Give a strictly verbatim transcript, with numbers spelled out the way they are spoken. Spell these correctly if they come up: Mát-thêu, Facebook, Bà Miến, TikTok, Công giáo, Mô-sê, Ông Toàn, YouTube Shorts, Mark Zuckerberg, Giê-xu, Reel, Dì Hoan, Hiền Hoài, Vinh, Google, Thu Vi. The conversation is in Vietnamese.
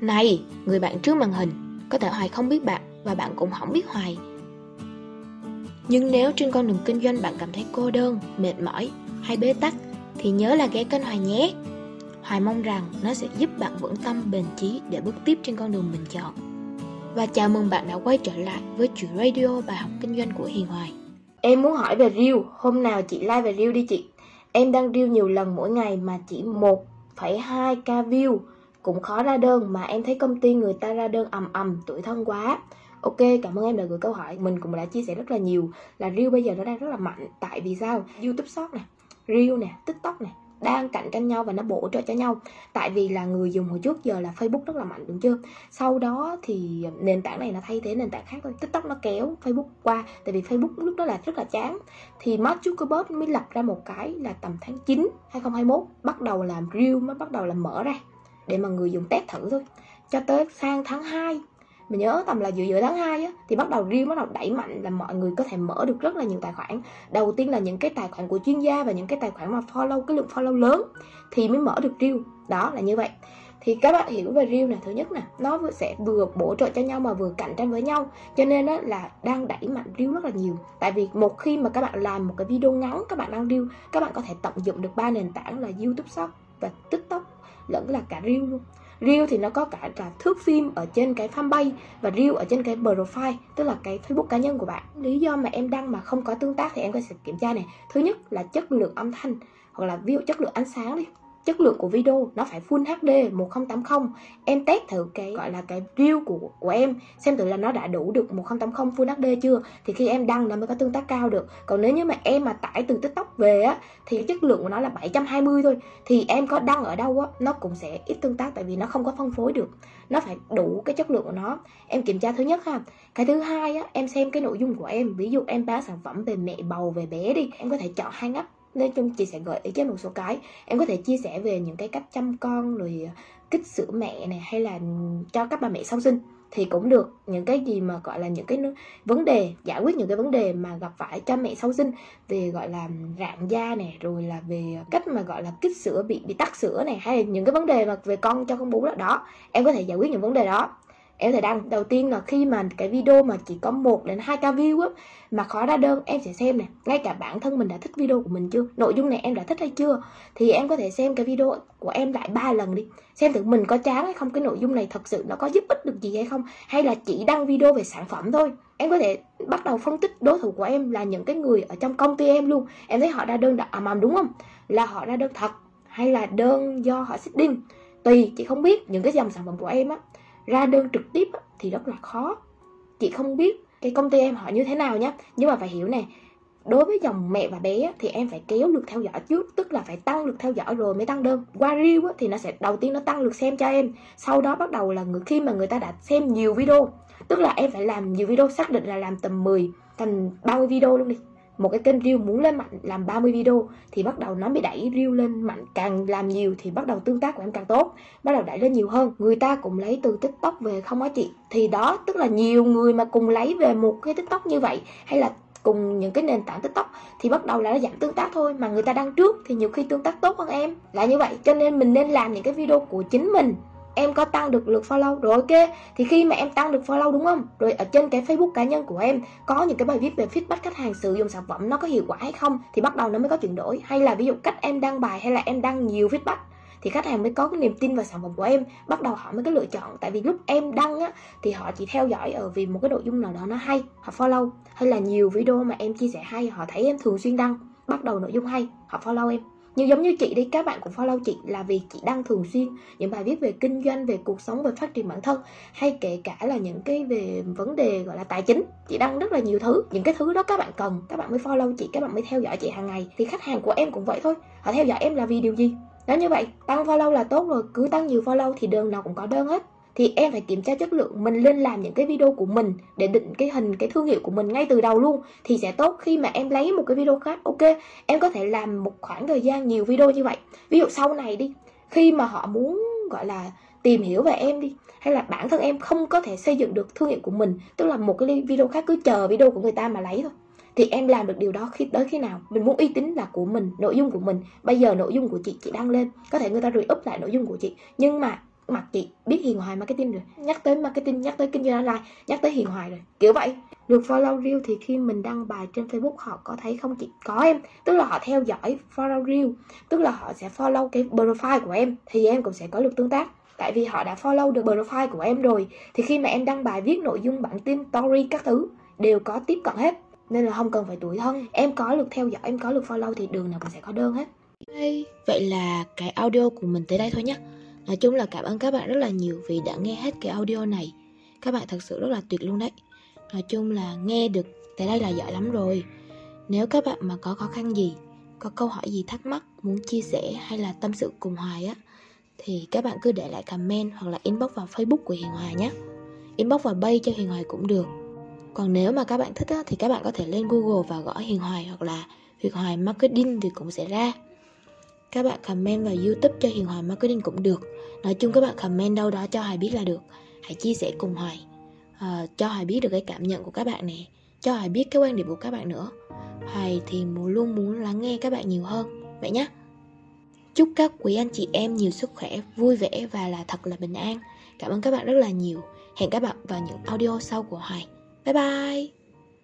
Này, người bạn trước màn hình, có thể Hoài không biết bạn và bạn cũng không biết Hoài. Nhưng nếu trên con đường kinh doanh bạn cảm thấy cô đơn, mệt mỏi hay bế tắc thì nhớ là ghé kênh Hoài nhé. Hoài mong rằng nó sẽ giúp bạn vững tâm, bền chí để bước tiếp trên con đường mình chọn. Và chào mừng bạn đã quay trở lại với chuyện radio bài học kinh doanh của Hiền Hoài. Em muốn hỏi về Reel, hôm nào chị like về Reel đi chị. Em đăng Reel nhiều lần mỗi ngày mà chỉ một phẩy hai k view. Cũng khó ra đơn mà em thấy công ty người ta ra đơn ầm ầm, tủi thân quá. Ok, cảm ơn em đã gửi câu hỏi. Mình cũng đã chia sẻ rất là nhiều là Reel bây giờ nó đang rất là mạnh. Tại vì sao? YouTube Shorts nè, Reel nè, TikTok nè đang cạnh tranh nhau và nó bổ trợ cho nhau. Tại vì là người dùng hồi trước giờ là Facebook rất là mạnh, đúng chưa? Sau đó thì nền tảng này nó thay thế nền tảng khác thôi. TikTok nó kéo Facebook qua, tại vì Facebook lúc đó là rất là chán. Thì Mark Zuckerberg mới lập ra một cái là tầm tháng chín hai không hai mốt bắt đầu làm Reel, mới bắt đầu là mở ra để mà người dùng test thử thôi. Cho tới sang tháng hai, mình nhớ tầm là giữa giữa tháng hai á, thì bắt đầu Reel bắt đầu đẩy mạnh là mọi người có thể mở được rất là nhiều tài khoản. Đầu tiên là những cái tài khoản của chuyên gia và những cái tài khoản mà follow, cái lượng follow lớn thì mới mở được Reel. Đó là như vậy. Thì các bạn hiểu về Reel nè, thứ nhất nè, nó sẽ vừa bổ trợ cho nhau mà vừa cạnh tranh với nhau. Cho nên á, là đang đẩy mạnh Reel rất là nhiều. Tại vì một khi mà các bạn làm một cái video ngắn, các bạn đang Reel, các bạn có thể tận dụng được ba nền tảng là YouTube Shorts và TikTok lẫn là cả Reel luôn. Reel thì nó có cả là thước phim ở trên cái fanpage và Reel ở trên cái profile, tức là cái Facebook cá nhân của bạn. Lý do mà em đăng mà không có tương tác thì em sẽ kiểm tra này. Thứ nhất là chất lượng âm thanh, hoặc là ví dụ chất lượng ánh sáng đi. Chất lượng của video nó phải Full hát đê một không tám không. Em test thử cái gọi là cái Reel của của em xem thử là nó đã đủ được một không tám không Full hát đê chưa, thì khi em đăng nó mới có tương tác cao được. Còn nếu như mà em mà tải từ TikTok về á thì chất lượng của nó là bảy trăm hai mươi thôi, thì em có đăng ở đâu á nó cũng sẽ ít tương tác, tại vì nó không có phân phối được. Nó phải đủ cái chất lượng của nó. Em kiểm tra thứ nhất ha. Cái thứ hai á, em xem cái nội dung của em. Ví dụ em bán sản phẩm về mẹ bầu, về bé đi, em có thể chọn hai ngách. Nên chung chị sẽ gợi ý cho một số cái. Em có thể chia sẻ về những cái cách chăm con, rồi kích sữa mẹ này, hay là cho các bà mẹ sau sinh thì cũng được. Những cái gì mà gọi là những cái vấn đề, giải quyết những cái vấn đề mà gặp phải cha mẹ sau sinh, về gọi là rạn da này, rồi là về cách mà gọi là kích sữa bị bị tắc sữa này, hay là những cái vấn đề mà về con cho con bú đó. Đó, em có thể giải quyết những vấn đề đó. Em sẽ đăng. Đầu tiên là khi mà cái video mà chỉ có một đến hai k view á, mà khó ra đơn, em sẽ xem nè, ngay cả bản thân mình đã thích video của mình chưa, nội dung này em đã thích hay chưa. Thì em có thể xem cái video của em lại ba lần đi, xem thử mình có chán hay không, cái nội dung này thật sự nó có giúp ích được gì hay không, hay là chỉ đăng video về sản phẩm thôi. Em có thể bắt đầu phân tích đối thủ của em là những cái người ở trong công ty em luôn. Em thấy họ ra đơn đã ầm ầm đúng không, là họ ra đơn thật hay là đơn do họ sitting, tùy. Chị không biết những cái dòng sản phẩm của em á ra đơn trực tiếp thì rất là khó. Chị không biết cái công ty em họ như thế nào nhé. Nhưng mà phải hiểu nè, đối với dòng mẹ và bé thì em phải kéo lượt theo dõi trước, tức là phải tăng lượt theo dõi rồi mới tăng đơn. Qua Reel thì nó sẽ đầu tiên nó tăng lượt xem cho em, sau đó bắt đầu là khi mà người ta đã xem nhiều video, tức là em phải làm nhiều video, xác định là làm tầm mười, tầm ba mươi video luôn đi. Một cái kênh Reel muốn lên mạnh làm ba mươi video thì bắt đầu nó mới đẩy Reel lên mạnh. Càng làm nhiều thì bắt đầu tương tác của em càng tốt, bắt đầu đẩy lên nhiều hơn. Người ta cũng lấy từ TikTok về không á chị. Thì đó, tức là nhiều người mà cùng lấy về một cái TikTok như vậy, hay là cùng những cái nền tảng TikTok, thì bắt đầu là nó giảm tương tác thôi. Mà người ta đăng trước thì nhiều khi tương tác tốt hơn em, là như vậy. Cho nên mình nên làm những cái video của chính mình. Em có tăng được lượt follow rồi ok, thì khi mà em tăng được follow đúng không, rồi ở trên cái Facebook cá nhân của em có những cái bài viết về feedback khách hàng sử dụng sản phẩm nó có hiệu quả hay không, thì bắt đầu nó mới có chuyển đổi. Hay là ví dụ cách em đăng bài hay là em đăng nhiều feedback thì khách hàng mới có cái niềm tin vào sản phẩm của em, bắt đầu họ mới có lựa chọn. Tại vì lúc em đăng á thì họ chỉ theo dõi ở vì một cái nội dung nào đó nó hay họ follow, hay là nhiều video mà em chia sẻ hay, họ thấy em thường xuyên đăng, bắt đầu nội dung hay họ follow em. Nhưng giống như chị đi, các bạn cũng follow chị là vì chị đăng thường xuyên những bài viết về kinh doanh, về cuộc sống, về phát triển bản thân, hay kể cả là những cái về vấn đề gọi là tài chính. Chị đăng rất là nhiều thứ, những cái thứ đó các bạn cần, các bạn mới follow chị, các bạn mới theo dõi chị hàng ngày. Thì khách hàng của em cũng vậy thôi, họ theo dõi em là vì điều gì. Đó, như vậy tăng follow là tốt rồi, cứ tăng nhiều follow thì đơn nào cũng có đơn hết. Thì em phải kiểm tra chất lượng, mình lên làm những cái video của mình để định cái hình, cái thương hiệu của mình ngay từ đầu luôn thì sẽ tốt. Khi mà em lấy một cái video khác, ok, em có thể làm một khoảng thời gian nhiều video như vậy. Ví dụ sau này đi, khi mà họ muốn gọi là tìm hiểu về em đi, hay là bản thân em không có thể xây dựng được thương hiệu của mình, tức là một cái video khác cứ chờ video của người ta mà lấy thôi, thì em làm được điều đó khi tới khi nào mình muốn. Uy tín là của mình, nội dung của mình. Bây giờ nội dung của chị chị đăng lên, có thể người ta re-up lại nội dung của chị, nhưng mà mặt chị biết Hiền Hoài marketing rồi, nhắc tới marketing, nhắc tới kinh doanh online, nhắc tới Hiền Hoài rồi, kiểu vậy. Được follow Reel thì khi mình đăng bài trên Facebook họ có thấy không chị? Có em, tức là họ theo dõi follow Reel, tức là họ sẽ follow cái profile của em thì em cũng sẽ có lượt tương tác. Tại vì họ đã follow được profile của em rồi thì khi mà em đăng bài viết nội dung bản tin, story các thứ đều có tiếp cận hết, nên là không cần phải tủi thân. Em có lượt theo dõi, em có lượt follow thì đường nào cũng sẽ có đơn hết. Vậy là cái audio của mình tới đây thôi nhé. Nói chung là cảm ơn các bạn rất là nhiều vì đã nghe hết cái audio này. Các bạn thật sự rất là tuyệt luôn đấy. Nói chung là nghe được tới đây là giỏi lắm rồi. Nếu các bạn mà có khó khăn gì, có câu hỏi gì thắc mắc, muốn chia sẻ hay là tâm sự cùng Hoài á, thì các bạn cứ để lại comment hoặc là inbox vào Facebook của Hiền Hoài nhé. Inbox vào page cho Hiền Hoài cũng được. Còn nếu mà các bạn thích á, thì các bạn có thể lên Google và gõ Hiền Hoài hoặc là Hiền Hoài Marketing thì cũng sẽ ra. Các bạn comment vào YouTube cho Hiền Hoài Marketing cũng được. Nói chung các bạn comment đâu đó cho Hoài biết là được. Hãy chia sẻ cùng Hoài, à, cho Hoài biết được cái cảm nhận của các bạn nè, cho Hoài biết cái quan điểm của các bạn nữa. Hoài thì luôn muốn lắng nghe các bạn nhiều hơn. Vậy nhé. Chúc các quý anh chị em nhiều sức khỏe, vui vẻ và là thật là bình an. Cảm ơn các bạn rất là nhiều. Hẹn các bạn vào những audio sau của Hoài. Bye bye.